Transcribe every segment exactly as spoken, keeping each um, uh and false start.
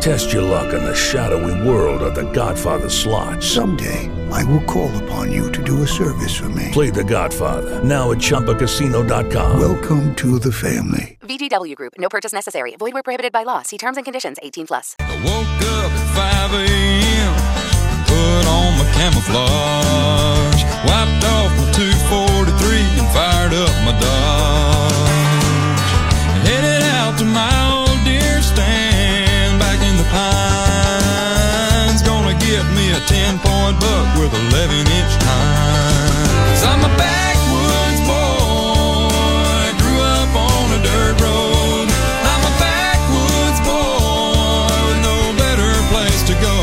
Test your luck in the shadowy world of The Godfather slot. Someday, I will call upon you to do a service for me. Play The Godfather, now at Chumba Casino dot com. Welcome to the family. V G W Group, no purchase necessary. Void where prohibited by law. See terms and conditions, eighteen plus. I woke up at five a.m., put on my camouflage, wiped off my two forty-three and fired up my Dodge, headed out to my old deer stand. Pine's gonna give me a ten-point buck with eleven-inch tines. 'Cause I'm a backwoods boy, grew up on a dirt road. I'm a backwoods boy with no better place to go.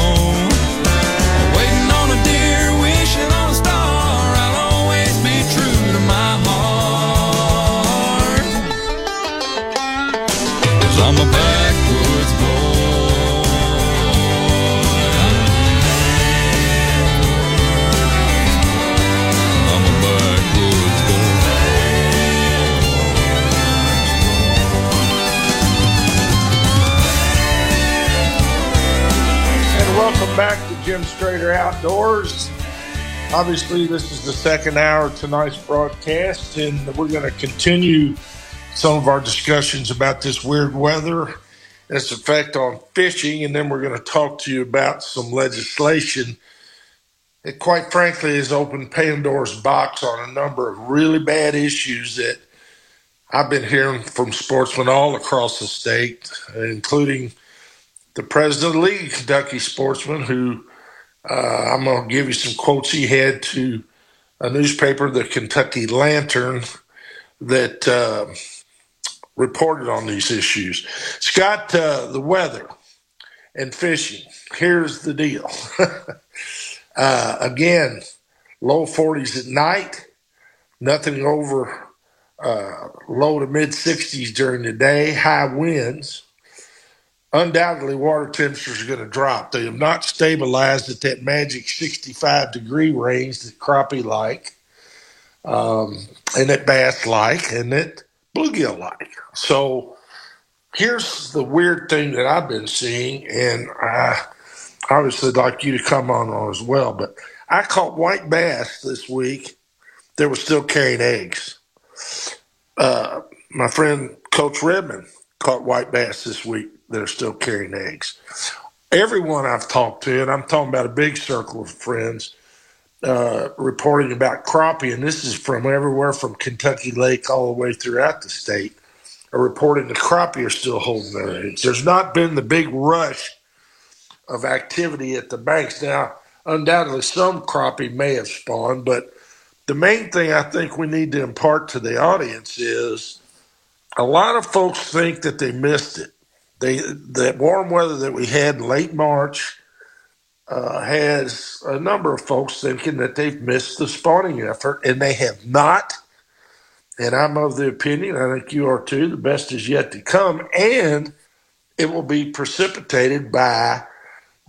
Waiting on a deer, wishing on a star. I'll always be true to my heart. 'Cause I'm a backwoods boy. Welcome back to Jim Strader Outdoors. Obviously, this is the second hour of tonight's broadcast, and we're going to continue some of our discussions about this weird weather and its effect on fishing, and then we're going to talk to you about some legislation that, quite frankly, has opened Pandora's box on a number of really bad issues that I've been hearing from sportsmen all across the state, including the president of the League of Kentucky Sportsmen, who uh, I'm going to give you some quotes he had to a newspaper, the Kentucky Lantern, that uh, reported on these issues. Scott, uh, the weather and fishing, here's the deal. uh, again, low forties at night, nothing over uh, low to mid-sixties during the day, high winds. Undoubtedly, water temperatures are going to drop. They have not stabilized at that magic sixty-five degree range that crappie like, um, and that bass like, and that bluegill like. So here's the weird thing that I've been seeing, and I obviously would like you to come on on as well. But I caught white bass this week that were still carrying eggs. Uh, my friend Coach Redmond caught white bass this week that are still carrying eggs. Everyone I've talked to, and I'm talking about a big circle of friends, uh, reporting about crappie, and this is from everywhere from Kentucky Lake all the way throughout the state, are reporting the crappie are still holding their eggs. There's not been the big rush of activity at the banks. Now, undoubtedly, some crappie may have spawned, but the main thing I think we need to impart to the audience is a lot of folks think that they missed it. They, that warm weather that we had late March uh, has a number of folks thinking that they've missed the spawning effort, and they have not. And I'm of the opinion, I think you are too, the best is yet to come, and it will be precipitated by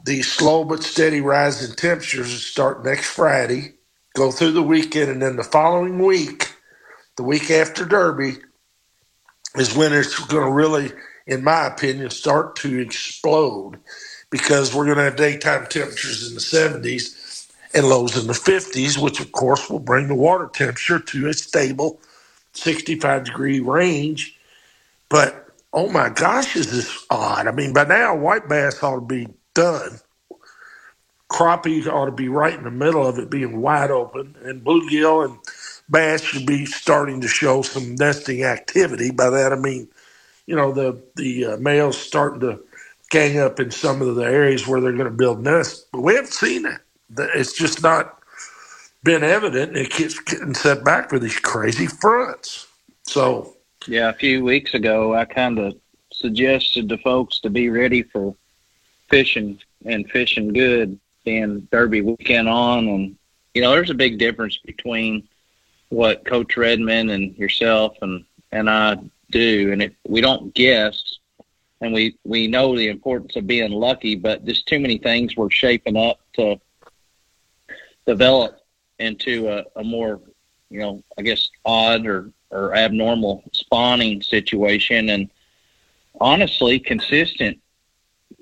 the slow but steady rise in temperatures that start next Friday, go through the weekend, and then the following week, the week after Derby, is when it's going to really, in my opinion, start to explode, because we're going to have daytime temperatures in the seventies and lows in the fifties, which, of course, will bring the water temperature to a stable sixty-five degree range. But, oh, my gosh, is this odd. I mean, by now, white bass ought to be done. Crappie ought to be right in the middle of it being wide open, and bluegill and bass should be starting to show some nesting activity. By that, I mean, you know, the, the uh, males starting to gang up in some of the areas where they're going to build nests. But we haven't seen that. It's just not been evident, and it keeps getting set back for these crazy fronts. So, yeah, a few weeks ago, I kind of suggested to folks to be ready for fishing and fishing good and Derby weekend on. And, you know, there's a big difference between what Coach Redmond and yourself and, and I do. And it, we don't guess, and we, we know the importance of being lucky, but just too many things were shaping up to develop into a, a more, you know, I guess odd or, or abnormal spawning situation. And honestly, consistent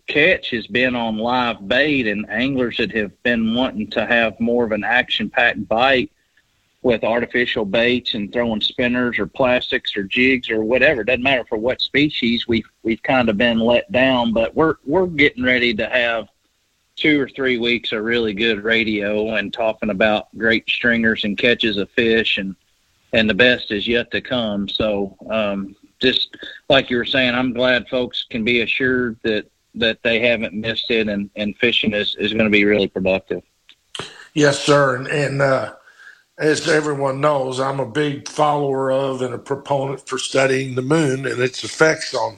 catch has been on live bait, and anglers that have been wanting to have more of an action-packed bite with artificial baits and throwing spinners or plastics or jigs or whatever, doesn't matter for what species, we've, we've kind of been let down. But we're we're getting ready to have two or three weeks of really good radio and talking about great stringers and catches of fish, and and the best is yet to come. So um, just like you were saying, I'm glad folks can be assured that that they haven't missed it, and, and fishing is, is going to be really productive. Yes, sir. And, and uh, as everyone knows, I'm a big follower of and a proponent for studying the moon and its effects on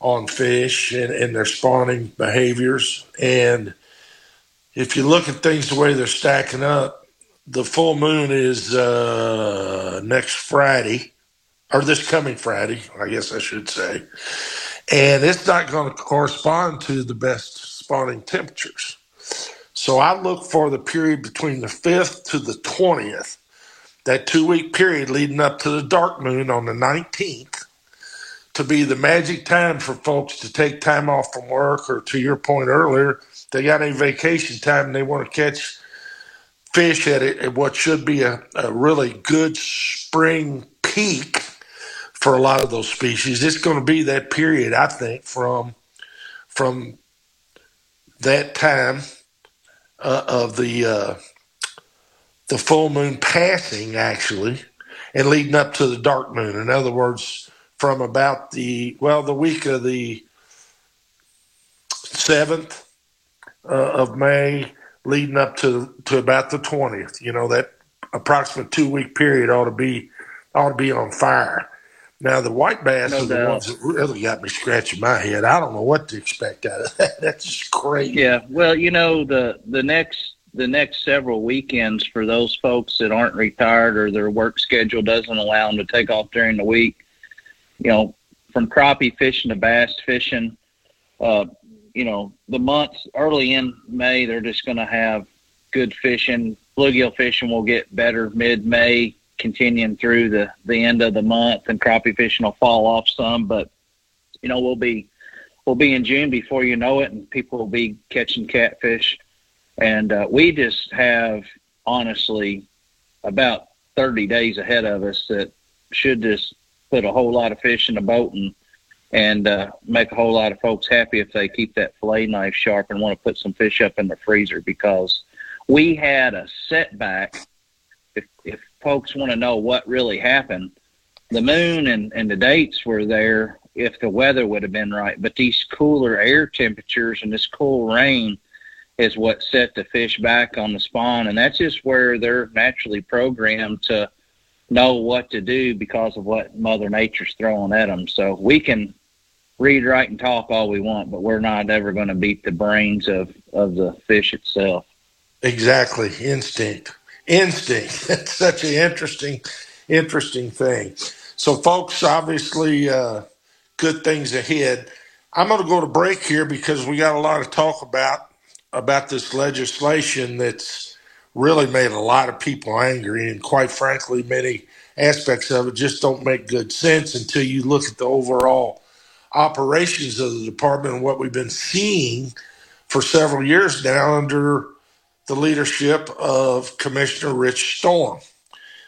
on fish and, and their spawning behaviors. And if you look at things the way they're stacking up, the full moon is uh, next Friday, or this coming Friday, I guess I should say. And it's not going to correspond to the best spawning temperatures. So I look for the period between the fifth to the twentieth, that two-week period leading up to the dark moon on the nineteenth, to be the magic time for folks to take time off from work, or to your point earlier, they got any vacation time and they want to catch fish at, it, at what should be a, a really good spring peak. For a lot of those species, it's going to be that period, I think, from from that time uh, of the uh, the full moon passing, actually, and leading up to the dark moon. In other words, from about the, well, the week of the seventh uh, of May leading up to, to about the twentieth. You know, that approximate two-week period ought to be ought to be on fire. Now, the white bass no are the doubt. ones that really got me scratching my head. I don't know what to expect out of that. That's just crazy. Yeah, well, you know, the, the next the next several weekends for those folks that aren't retired or their work schedule doesn't allow them to take off during the week, you know, from crappie fishing to bass fishing, uh, you know, the months early in May, they're just going to have good fishing. Bluegill fishing will get better mid-May, continuing through the, the end of the month, and crappie fishing will fall off some, but you know, we'll be, we'll be in June before you know it, and people will be catching catfish. And uh, we just have honestly about thirty days ahead of us that should just put a whole lot of fish in the boat, and, and uh, make a whole lot of folks happy if they keep that fillet knife sharp and want to put some fish up in the freezer, because we had a setback. If, if folks want to know what really happened, the moon and, and the dates were there if the weather would have been right. But these cooler air temperatures and this cool rain is what set the fish back on the spawn. And that's just where they're naturally programmed to know what to do because of what Mother Nature's throwing at them. So we can read, write, and talk all we want, but we're not ever going to beat the brains of, of the fish itself. Exactly. Instinct. Instinct. That's such an interesting, interesting thing. So, folks, obviously, uh, good things ahead. I'm going to go to break here because we got a lot of talk about about this legislation that's really made a lot of people angry, and quite frankly, many aspects of it just don't make good sense until you look at the overall operations of the department and what we've been seeing for several years now under the leadership of Commissioner Rich Storm.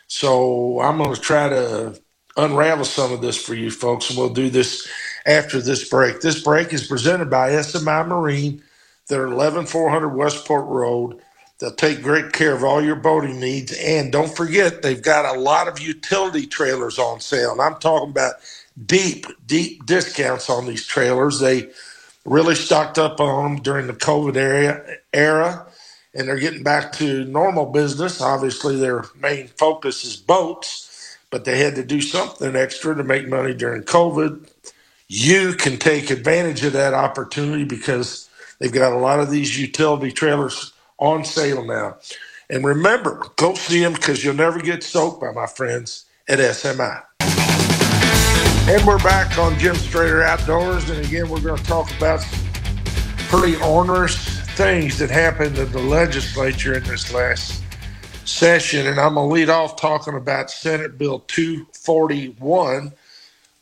So I'm going to try to unravel some of this for you folks, and we'll do this after this break. This break is presented by S M I Marine. They're eleven four hundred Westport Road. They'll take great care of all your boating needs, and don't forget, they've got a lot of utility trailers on sale, and I'm talking about deep, deep discounts on these trailers. They really stocked up on them during the COVID era, era. And they're getting back to normal business. Obviously, their main focus is boats, but they had to do something extra to make money during COVID. You can take advantage of that opportunity because they've got a lot of these utility trailers on sale now. And remember, go see them because you'll never get soaked by my friends at S M I. And we're back on Jim Strader Outdoors, and again we're going to talk about some pretty onerous things that happened in the legislature in this last session. And I'm going to lead off talking about Senate Bill two forty-one,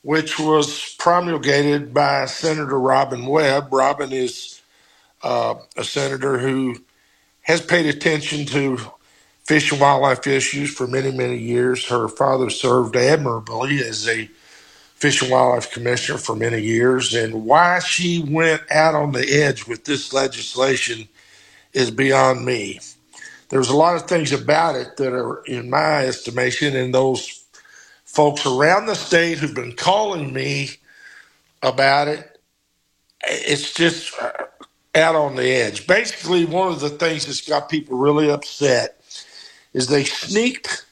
which was promulgated by Senator Robin Webb. Robin is uh, a senator who has paid attention to fish and wildlife issues for many, many years. Her father served admirably as a Fish and Wildlife Commissioner for many years, and why she went out on the edge with this legislation is beyond me. There's a lot of things about it that are, in my estimation, and those folks around the state who've been calling me about it, it's just out on the edge. Basically, one of the things that's got people really upset is they sneaked,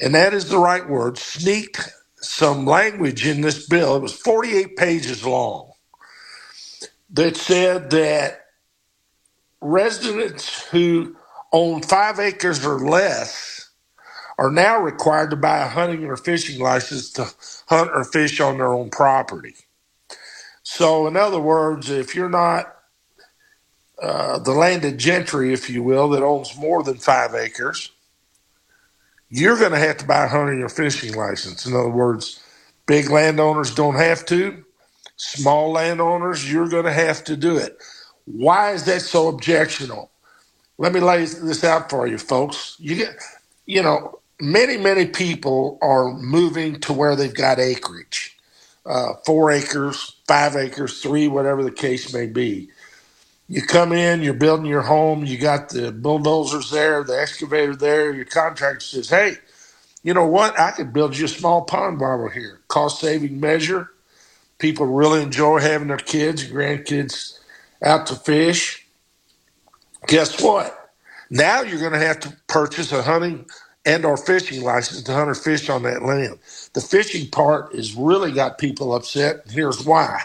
and that is the right word, sneaked some language in this bill. It was forty-eight pages long that said that residents who own five acres or less are now required to buy a hunting or fishing license to hunt or fish on their own property. So in other words, if you're not uh, the landed gentry, if you will, that owns more than five acres, you're going to have to buy a hunting or fishing license. In other words, big landowners don't have to. Small landowners, you're going to have to do it. Why is that so objectionable? Let me lay this out for you, folks. You get, you know, many, many people are moving to where they've got acreage, uh, four acres, five acres, three, whatever the case may be. You come in, you're building your home, you got the bulldozers there, the excavator there, your contractor says, hey, you know what, I could build you a small pond bobber here. Cost-saving measure. People really enjoy having their kids and grandkids out to fish. Guess what? Now you're going to have to purchase a hunting and or fishing license to hunt or fish on that land. The fishing part has really got people upset, and here's why.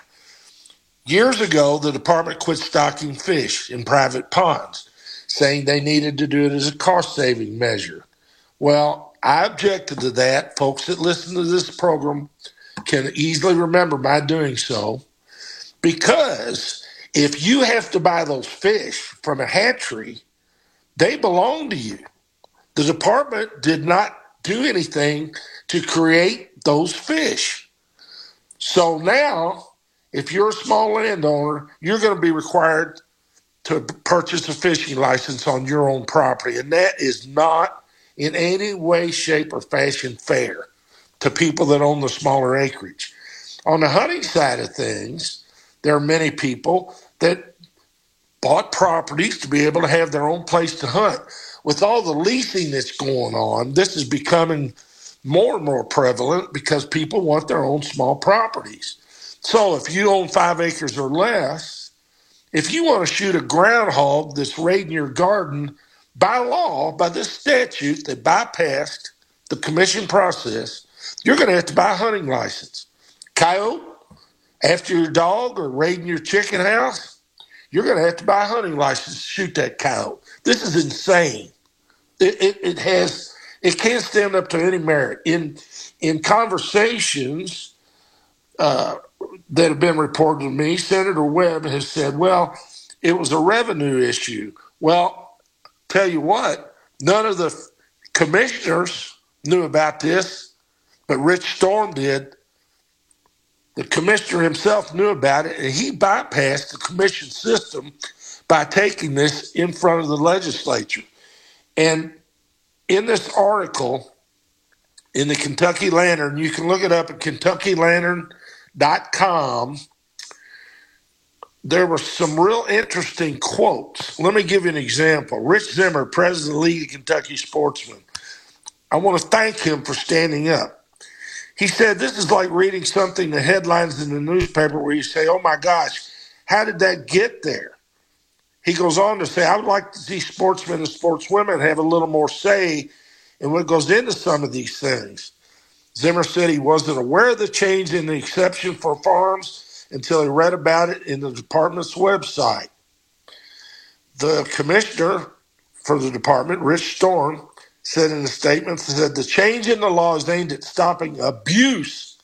Years ago, the department quit stocking fish in private ponds, saying they needed to do it as a cost-saving measure. Well, I objected to that. Folks that listen to this program can easily remember my doing so, because if you have to buy those fish from a hatchery, they belong to you. The department did not do anything to create those fish. So now, if you're a small landowner, you're going to be required to purchase a fishing license on your own property. And that is not in any way, shape, or fashion fair to people that own the smaller acreage. On the hunting side of things, there are many people that bought properties to be able to have their own place to hunt. With all the leasing that's going on, this is becoming more and more prevalent because people want their own small properties. So if you own five acres or less, if you want to shoot a groundhog that's raiding your garden, by law, by this statute that bypassed the commission process, you're going to have to buy a hunting license. Coyote, after your dog or raiding your chicken house, you're going to have to buy a hunting license to shoot that coyote. This is insane. It, it, it has, it can't stand up to any merit. In, in conversations, uh, that have been reported to me, Senator Webb has said, well, it was a revenue issue. Well, tell you what, none of the commissioners knew about this, but Rich Storm did. The commissioner himself knew about it, and he bypassed the commission system by taking this in front of the legislature. And in this article in the Kentucky Lantern, you can look it up at Kentucky Lantern dot com, there were some real interesting quotes. Let me give you an example. Rich Zimmer, president of the League of Kentucky Sportsmen. I want to thank him for standing up. He said, this is like reading something, the headlines in the newspaper, where you say, oh my gosh, how did that get there? He goes on to say, I would like to see sportsmen and sportswomen have a little more say in what goes into some of these things. Zimmer said he wasn't aware of the change in the exception for farms until he read about it in the department's website. The commissioner for the department, Rich Storm, said in a statement, said the change in the law is aimed at stopping abuse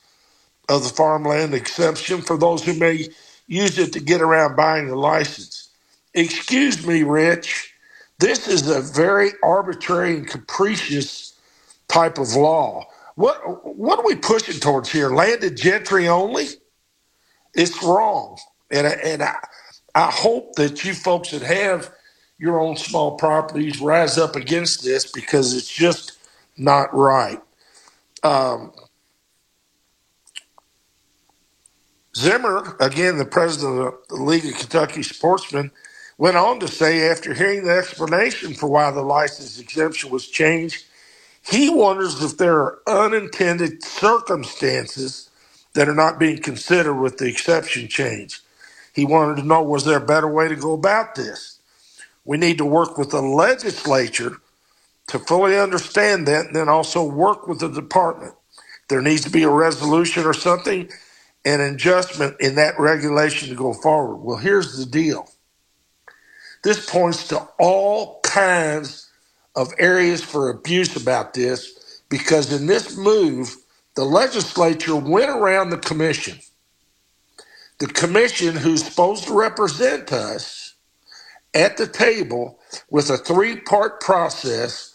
of the farmland exemption for those who may use it to get around buying a license. Excuse me, Rich, this is a very arbitrary and capricious type of law. What what are we pushing towards here? Landed gentry only? It's wrong. And, and I, I hope that you folks that have your own small properties rise up against this, because it's just not right. Um, Zimmer, again, the president of the League of Kentucky Sportsmen, went on to say, after hearing the explanation for why the license exemption was changed, he wonders if there are unintended circumstances that are not being considered with the exception change. He wanted to know, was there a better way to go about this? We need to work with the legislature to fully understand that, and then also work with the department. There needs to be a resolution or something, an adjustment in that regulation to go forward. Well, here's the deal. This points to all kinds of areas for abuse about this, because in this move, the legislature went around the commission. The commission, who's supposed to represent us at the table with a three-part process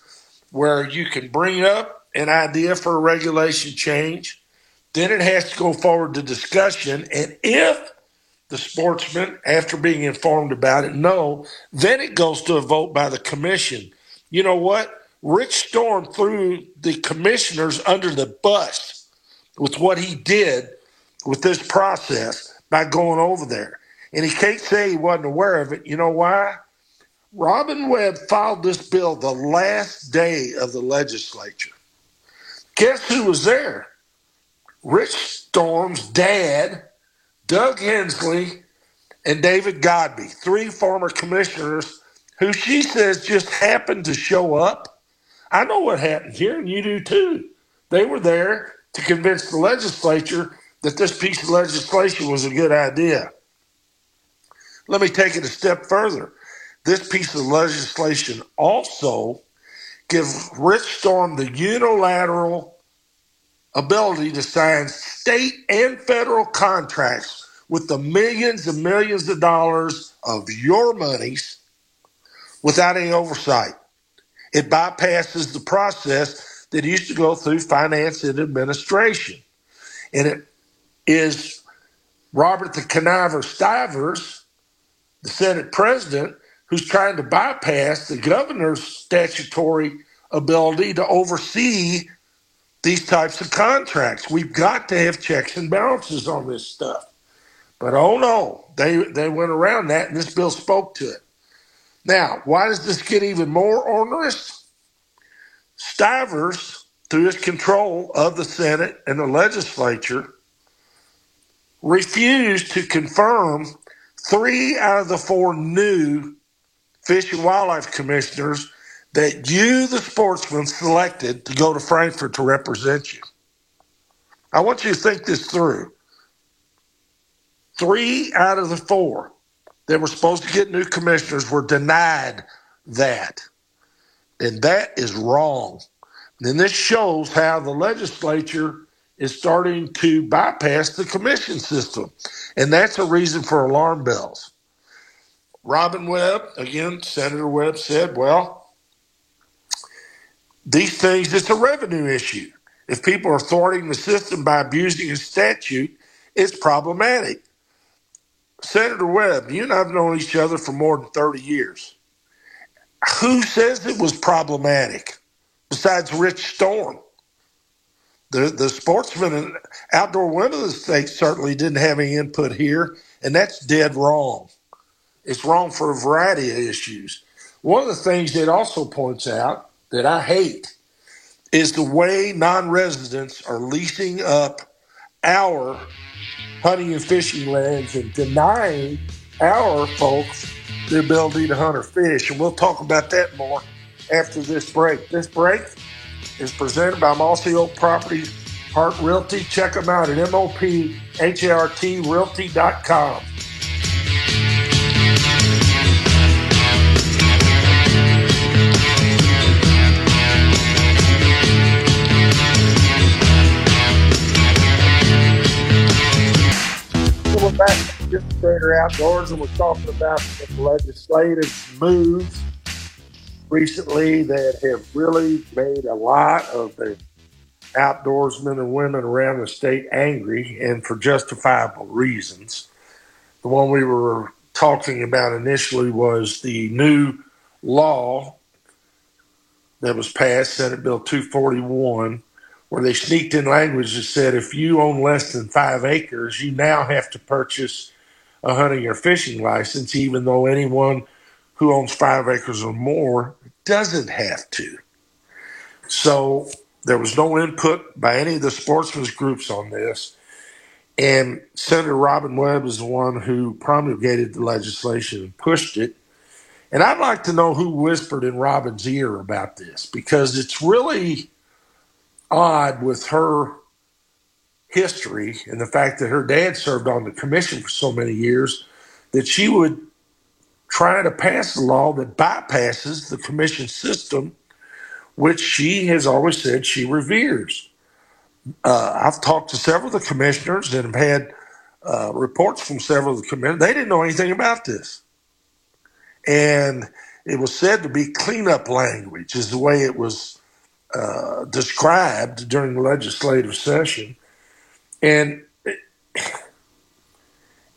where you can bring up an idea for a regulation change, then it has to go forward to discussion, and if the sportsmen, after being informed about it, know, then it goes to a vote by the commission. You know what? Rich Storm threw the commissioners under the bus with what he did with this process by going over there. And he can't say he wasn't aware of it. You know why? Robin Webb filed this bill the last day of the legislature. Guess who was there? Rich Storm's dad, Doug Hensley, and David Godby, three former commissioners who she says just happened to show up. I know what happened here, and you do too. They were there to convince the legislature that this piece of legislation was a good idea. Let me take it a step further. This piece of legislation also gives Rich Storm the unilateral ability to sign state and federal contracts with the millions and millions of dollars of your monies without any oversight. It bypasses the process that used to go through finance and administration. And it is Robert the Conniver Stivers, the Senate president, who's trying to bypass the governor's statutory ability to oversee these types of contracts. We've got to have checks and balances on this stuff. But oh no, they, they went around that, and this bill spoke to it. Now, why does this get even more onerous? Stivers, through his control of the Senate and the legislature, refused to confirm three out of the four new Fish and Wildlife commissioners that you, the sportsmen, selected to go to Frankfurt to represent you. I want you to think this through. Three out of the four that were supposed to get new commissioners were denied that. And that is wrong. And this shows how the legislature is starting to bypass the commission system. And that's a reason for alarm bells. Robin Webb, again, Senator Webb said, well, these things, it's a revenue issue. If people are thwarting the system by abusing a statute, it's problematic. Senator Webb, you and I have known each other for more than thirty years. Who says it was problematic besides Rich Storm? The, the sportsmen and outdoor women of the state certainly didn't have any input here, and that's dead wrong. It's wrong for a variety of issues. One of the things it also points out that I hate is the way non-residents are leasing up our hunting and fishing lands and denying our folks the ability to hunt or fish. And we'll talk about that more after this break. This break is presented by Mossy Oak Properties, Hart Realty. Check them out at M O P H A R T realty dot com. We're back to Strader Outdoors, and we're talking about the legislative moves recently that have really made a lot of the outdoorsmen and women around the state angry, and for justifiable reasons. The one we were talking about initially was the new law that was passed, Senate Bill two forty-one, where they sneaked in language that said if you own less than five acres, you now have to purchase a hunting or fishing license, even though anyone who owns five acres or more doesn't have to. So there was no input by any of the sportsmen's groups on this. And Senator Robin Webb is the one who promulgated the legislation and pushed it. And I'd like to know who whispered in Robin's ear about this, because it's really odd with her history and the fact that her dad served on the commission for so many years that she would try to pass a law that bypasses the commission system, which she has always said she reveres. Uh, I've talked to several of the commissioners and have had uh, reports from several of the commissioners. They didn't know anything about this. And it was said to be cleanup language is the way it was uh, described during the legislative session. And it,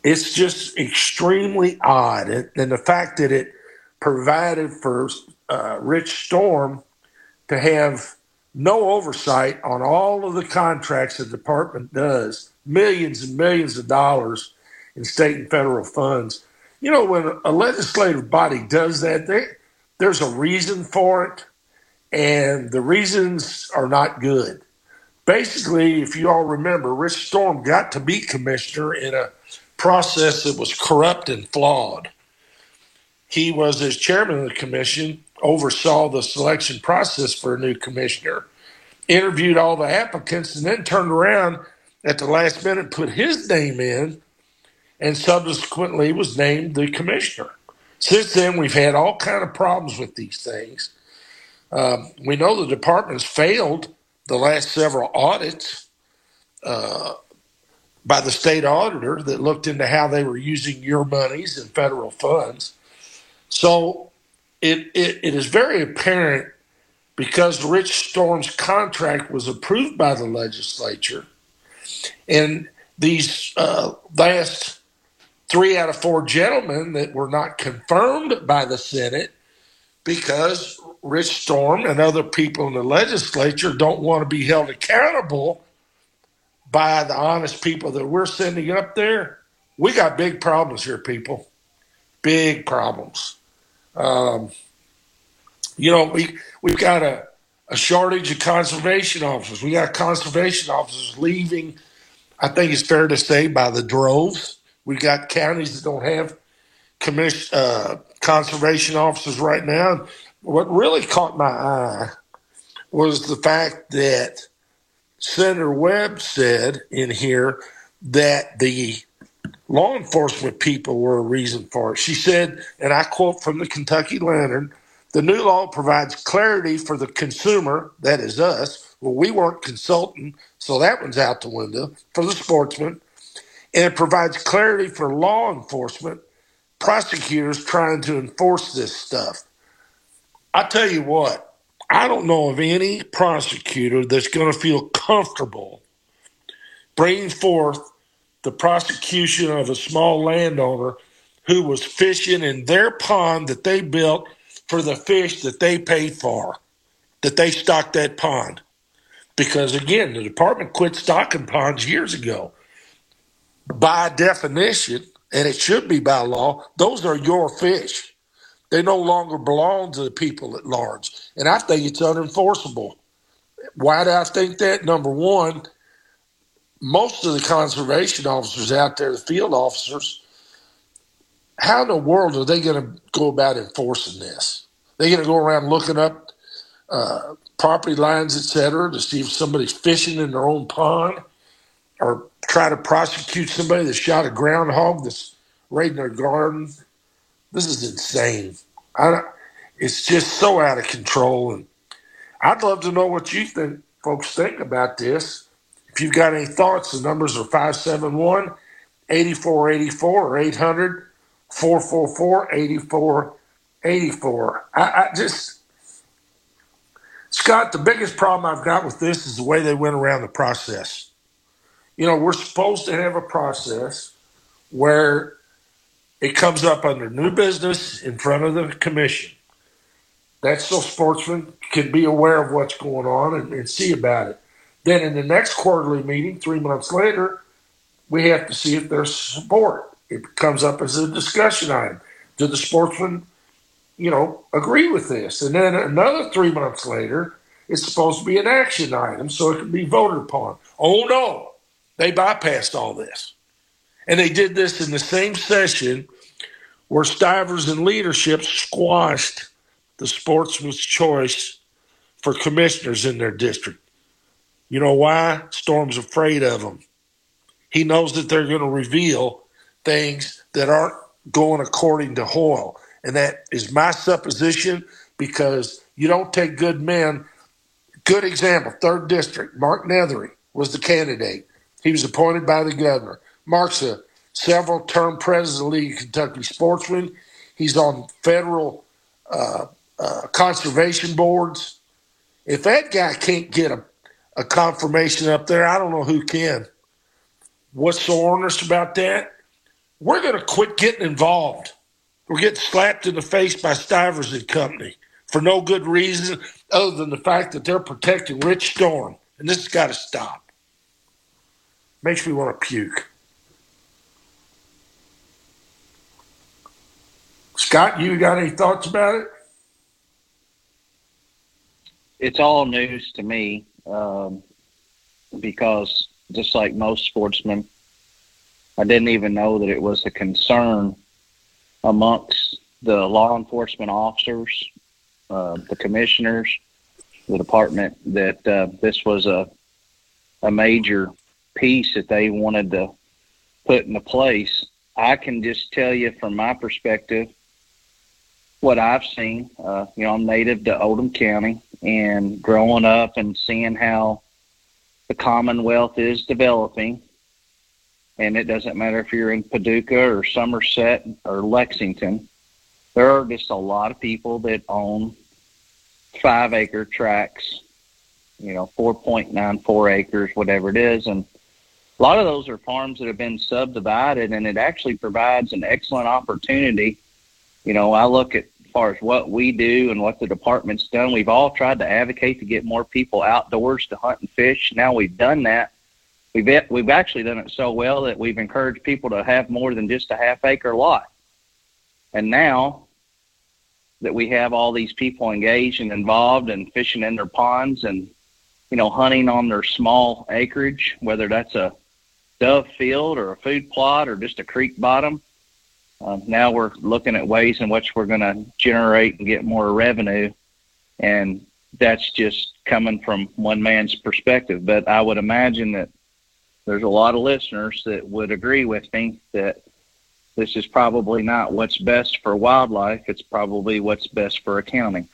it's just extremely odd. And the fact that it provided for uh, Rich Storm to have no oversight on all of the contracts the department does, millions and millions of dollars in state and federal funds. You know, when a legislative body does that, they, there's a reason for it, and the reasons are not good. Basically, if you all remember, Rich Storm got to be commissioner in a process that was corrupt and flawed. He was, as chairman of the commission, oversaw the selection process for a new commissioner, interviewed all the applicants, and then turned around at the last minute, put his name in, and subsequently was named the commissioner. Since then, we've had all kinds of problems with these things. Um, we know the department's failed the last several audits uh, by the state auditor that looked into how they were using your monies and federal funds. So it, it, it is very apparent, because Rich Storm's contract was approved by the legislature, and these uh, last three out of four gentlemen that were not confirmed by the Senate because Rich Storm and other people in the legislature don't want to be held accountable by the honest people that we're sending up there. We got big problems here, people. Big problems. Um, you know, we, we've got a, a shortage of conservation officers. We got conservation officers leaving, I think it's fair to say, by the droves. We've got counties that don't have commission, uh, conservation officers right now. What really caught my eye was the fact that Senator Webb said in here that the law enforcement people were a reason for it. She said, and I quote from the Kentucky Lantern, "The new law provides clarity for the consumer," that is us. Well, we weren't consulting, so that one's out the window, "for the sportsman. And it provides clarity for law enforcement, prosecutors trying to enforce this stuff." I tell you what, I don't know of any prosecutor that's going to feel comfortable bringing forth the prosecution of a small landowner who was fishing in their pond that they built for the fish that they paid for, that they stocked that pond. Because, again, the department quit stocking ponds years ago. By definition, and it should be by law, those are your fish. They no longer belong to the people at large. And I think it's unenforceable. Why do I think that? Number one, most of the conservation officers out there, the field officers, how in the world are they going to go about enforcing this? They're going to go around looking up uh, property lines, et cetera, to see if somebody's fishing in their own pond, or try to prosecute somebody that shot a groundhog that's raiding their garden. This is insane. I don't, it's just so out of control. And I'd love to know what you think, folks think about this. If you've got any thoughts, the numbers are eighty-four eighty-four or eight hundred, four four four, eight four eight four. I, I just, Scott, the biggest problem I've got with this is the way they went around the process. You know, we're supposed to have a process where it comes up under new business in front of the commission. That's so sportsmen can be aware of what's going on and, and see about it. Then in the next quarterly meeting, three months later, we have to see if there's support. It comes up as a discussion item. Do the sportsmen, you know, agree with this? And then another three months later, it's supposed to be an action item so it can be voted upon. Oh, no. They bypassed all this. And they did this in the same session where Stivers and leadership squashed the sportsman's choice for commissioners in their district. You know why? Storm's afraid of them. He knows that they're going to reveal things that aren't going according to Hoyle. And that is my supposition, because you don't take good men. Good example, third district, Mark Nethery was the candidate. He was appointed by the governor. Mark's a several-term president of the League of Kentucky Sportsmen. He's on federal uh, uh, conservation boards. If that guy can't get a, a confirmation up there, I don't know who can. What's so onerous about that? We're going to quit getting involved. We're getting slapped in the face by Stivers and company for no good reason other than the fact that they're protecting Rich Storm. And this has got to stop. Makes me want to puke. Scott, you got any thoughts about it? It's all news to me, um, because just like most sportsmen, I didn't even know that it was a concern amongst the law enforcement officers, uh, the commissioners, the department, that uh, this was a a major piece that they wanted to put into place. I can just tell you from my perspective what I've seen. Uh, you know, I'm native to Oldham County, and growing up and seeing how the Commonwealth is developing, and it doesn't matter if you're in Paducah or Somerset or Lexington, there are just a lot of people that own five-acre tracts, you know, four point nine four acres, whatever it is, and a lot of those are farms that have been subdivided, and it actually provides an excellent opportunity. You know, I look at as far as what we do and what the department's done. We've all tried to advocate to get more people outdoors to hunt and fish. Now we've done that. We've we've actually done it so well that we've encouraged people to have more than just a half-acre lot. And now that we have all these people engaged and involved and fishing in their ponds and, you know, hunting on their small acreage, whether that's a dove field or a food plot or just a creek bottom. Uh, now we're looking at ways in which we're going to generate and get more revenue, and that's just coming from one man's perspective. But I would imagine that there's a lot of listeners that would agree with me that this is probably not what's best for wildlife. It's probably what's best for accounting.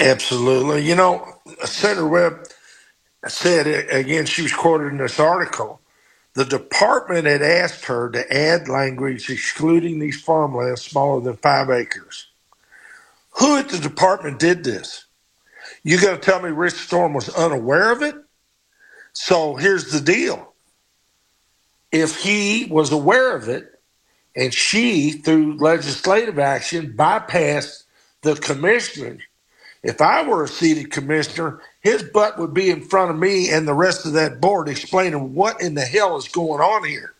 Absolutely. You know, Senator Webb said, again, she was quoted in this article, the department had asked her to add language excluding these farmlands smaller than five acres. Who at the department did this? You going to tell me Rich Storm was unaware of it? So here's the deal. If he was aware of it and she, through legislative action, bypassed the commissioner, if I were a seated commissioner, his butt would be in front of me and the rest of that board explaining what in the hell is going on here.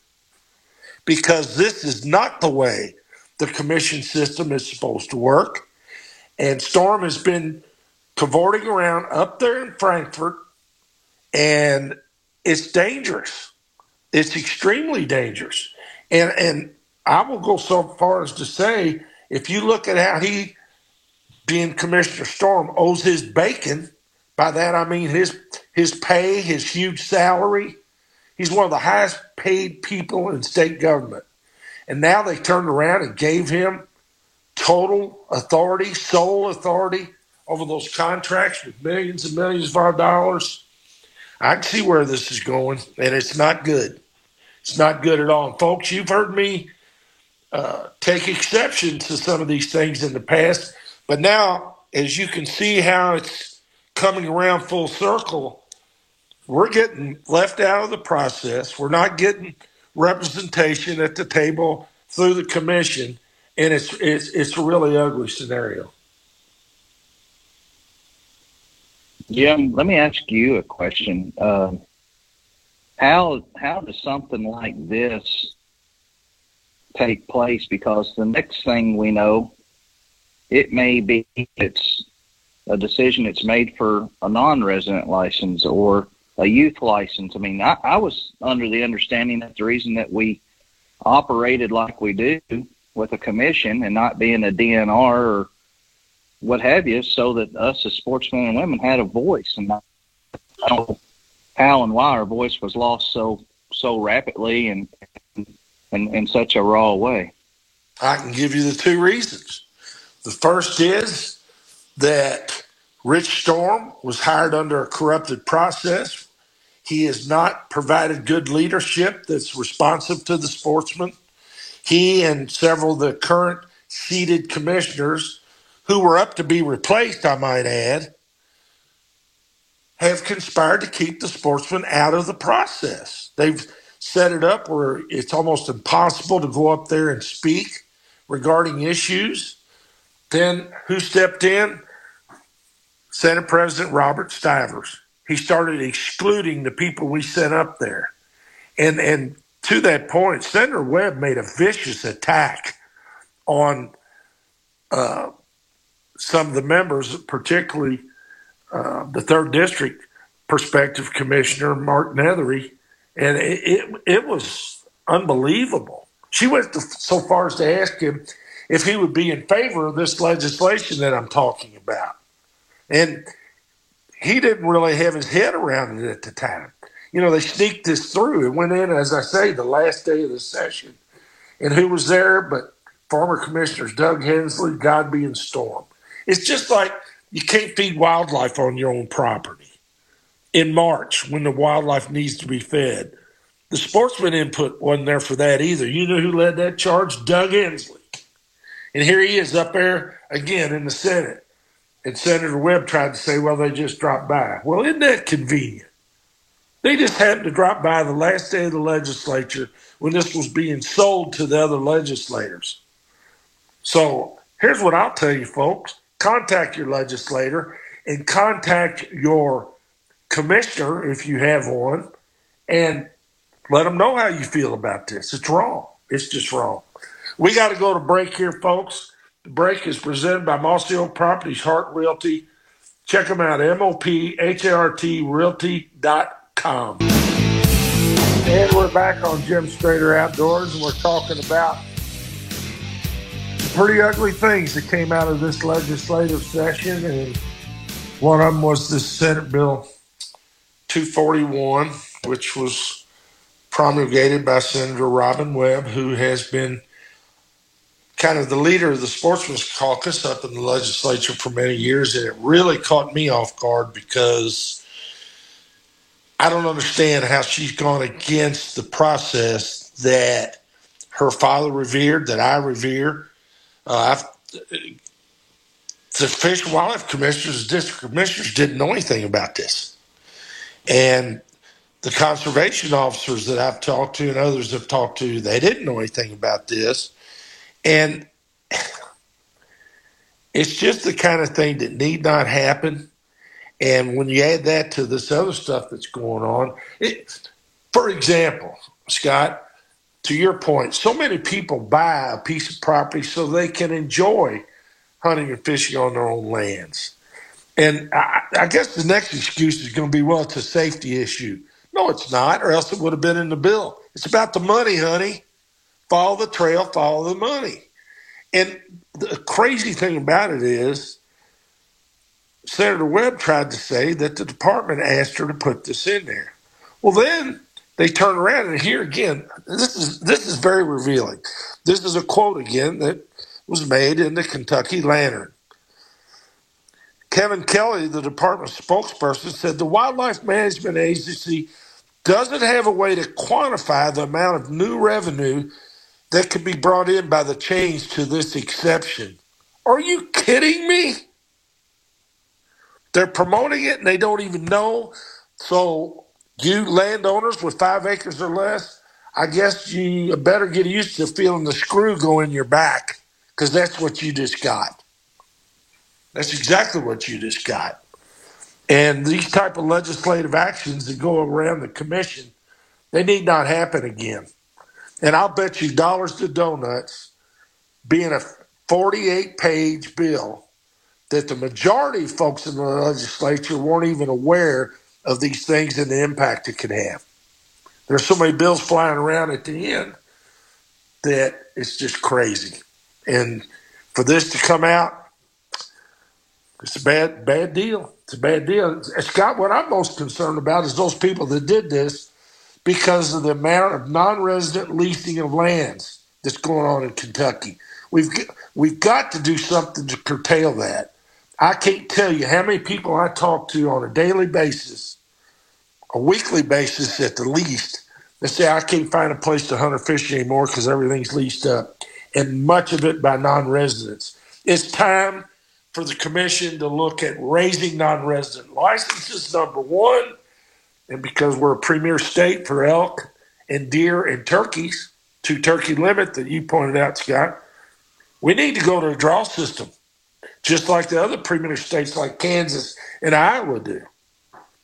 Because this is not the way the commission system is supposed to work. And Storm has been cavorting around up there in Frankfort, and it's dangerous. It's extremely dangerous. And, and I will go so far as to say, if you look at how he, being Commissioner Storm, owes his bacon. By that I mean his his pay, his huge salary. He's one of the highest paid people in state government. And now they turned around and gave him total authority, sole authority over those contracts with millions and millions of our dollars. I can see where this is going, and it's not good. It's not good at all. And folks, you've heard me uh, take exception to some of these things in the past, but now, as you can see how it's coming around full circle, we're getting left out of the process. We're not getting representation at the table through the commission, and it's it's it's a really ugly scenario. Jim, let me ask you a question. Uh, how how does something like this take place? Because the next thing we know, it may be it's a decision that's made for a non-resident license or a youth license. I mean, I, I was under the understanding that the reason that we operated like we do with a commission and not being a D N R or what have you, so that us as sportsmen and women had a voice, and I don't know how and why our voice was lost so so rapidly and and in such a raw way. I can give you the two reasons. The first is that Rich Storm was hired under a corrupted process. He has not provided good leadership that's responsive to the sportsmen. He and several of the current seated commissioners, who were up to be replaced, I might add, have conspired to keep the sportsmen out of the process. They've set it up where it's almost impossible to go up there and speak regarding issues. Then who stepped in? Senate President Robert Stivers. He started excluding the people we sent up there. And, and to that point, Senator Webb made a vicious attack on uh, some of the members, particularly uh, the third district prospective commissioner, Mark Nethery, and it, it, it was unbelievable. She went to, so far as to ask him if he would be in favor of this legislation that I'm talking about. And he didn't really have his head around it at the time. You know, they sneaked this through. It went in, as I say, the last day of the session. And who was there but former commissioners Doug Hensley, Godby, and Storm. It's just like you can't feed wildlife on your own property. In March, when the wildlife needs to be fed, the sportsman input wasn't there for that either. You know who led that charge? Doug Hensley. And here he is up there again in the Senate. And Senator Webb tried to say, well, they just dropped by. Well, isn't that convenient? They just happened to drop by the last day of the legislature when this was being sold to the other legislators. So here's what I'll tell you, folks. Contact your legislator and contact your commissioner, if you have one, and let them know how you feel about this. It's wrong. It's just wrong. We got to go to break here, folks. The break is presented by Mossy Oak Properties, Hart Realty. Check them out, M O P H A R T Realty dot com. And we're back on Jim Strader Outdoors, and we're talking about pretty ugly things that came out of this legislative session, and one of them was this Senate Bill two forty-one, which was promulgated by Senator Robin Webb, who has been kind of the leader of the Sportsman's Caucus up in the legislature for many years, and it really caught me off guard because I don't understand how she's gone against the process that her father revered, that I revere. Uh, I've, the Fish and Wildlife Commissioners, the district commissioners didn't know anything about this. And the conservation officers that I've talked to and others have talked to, they didn't know anything about this. And it's just the kind of thing that need not happen. And when you add that to this other stuff that's going on, it, for example, Scott, to your point, so many people buy a piece of property so they can enjoy hunting and fishing on their own lands. And I, I guess the next excuse is going to be, well, it's a safety issue. No, it's not, or else it would have been in the bill. It's about the money, honey. Follow the trail, follow the money. And the crazy thing about it is Senator Webb tried to say that the department asked her to put this in there. Well, then they turn around, and here again, this is this is very revealing. This is a quote again that was made in the Kentucky Lantern. Kevin Kelly, the department spokesperson, said the Wildlife Management Agency doesn't have a way to quantify the amount of new revenue that could be brought in by the change to this exception. Are you kidding me? They're promoting it and they don't even know. So you landowners with five acres or less, I guess you better get used to feeling the screw go in your back, because that's what you just got. That's exactly what you just got. And these type of legislative actions that go around the commission, they need not happen again. And I'll bet you dollars to donuts, being a forty-eight page bill, that the majority of folks in the legislature weren't even aware of these things and the impact it could have. There's so many bills flying around at the end that it's just crazy. And for this to come out, it's a bad, bad deal. It's a bad deal. Scott, what I'm most concerned about is those people that did this because of the amount of non-resident leasing of lands that's going on in Kentucky. We've we've got to do something to curtail that. I can't tell you how many people I talk to on a daily basis, a weekly basis at the least, that say, I can't find a place to hunt or fish anymore because everything's leased up, and much of it by non-residents. It's time for the commission to look at raising non-resident licenses, number one, and because we're a premier state for elk and deer and turkeys, two turkey limit that you pointed out, Scott, we need to go to a draw system, just like the other premier states like Kansas and Iowa do.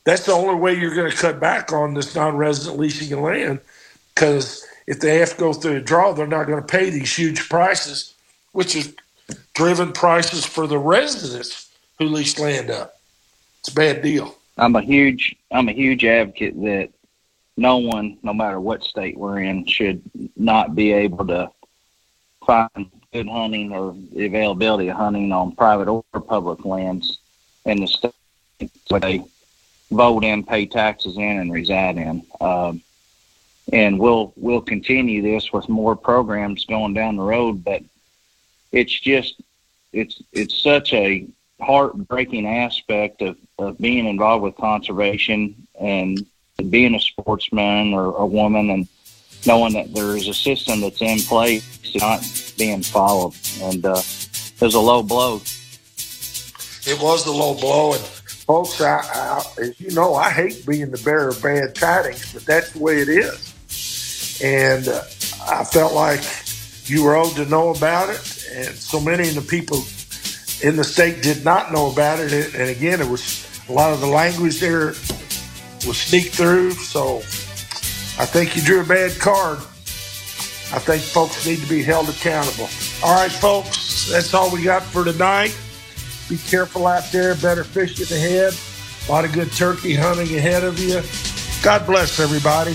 That's the only way you're going to cut back on this non-resident leasing of land, because if they have to go through a draw, they're not going to pay these huge prices, which is driven prices for the residents who lease land up. It's a bad deal. I'm a huge, I'm a huge advocate that no one, no matter what state we're in, should not be able to find good hunting or the availability of hunting on private or public lands in the state where they vote in, pay taxes in, and reside in. Um, and we'll we'll continue this with more programs going down the road, but it's just, it's it's such a heartbreaking aspect of, of being involved with conservation and being a sportsman or a woman, and knowing that there is a system that's in place not being followed. And uh, it was a low blow. It was a low blow. And folks, I, I, as you know, I hate being the bearer of bad tidings, but that's the way it is. And uh, I felt like you were owed to know about it, and so many of the people in the state did not know about it. And again, it was a lot of the language there was sneaked through. So I think you drew a bad card. I think folks need to be held accountable. All right, folks, that's all we got for tonight. Be careful out there. Better fishing ahead. A lot of good turkey hunting ahead of you. God bless everybody.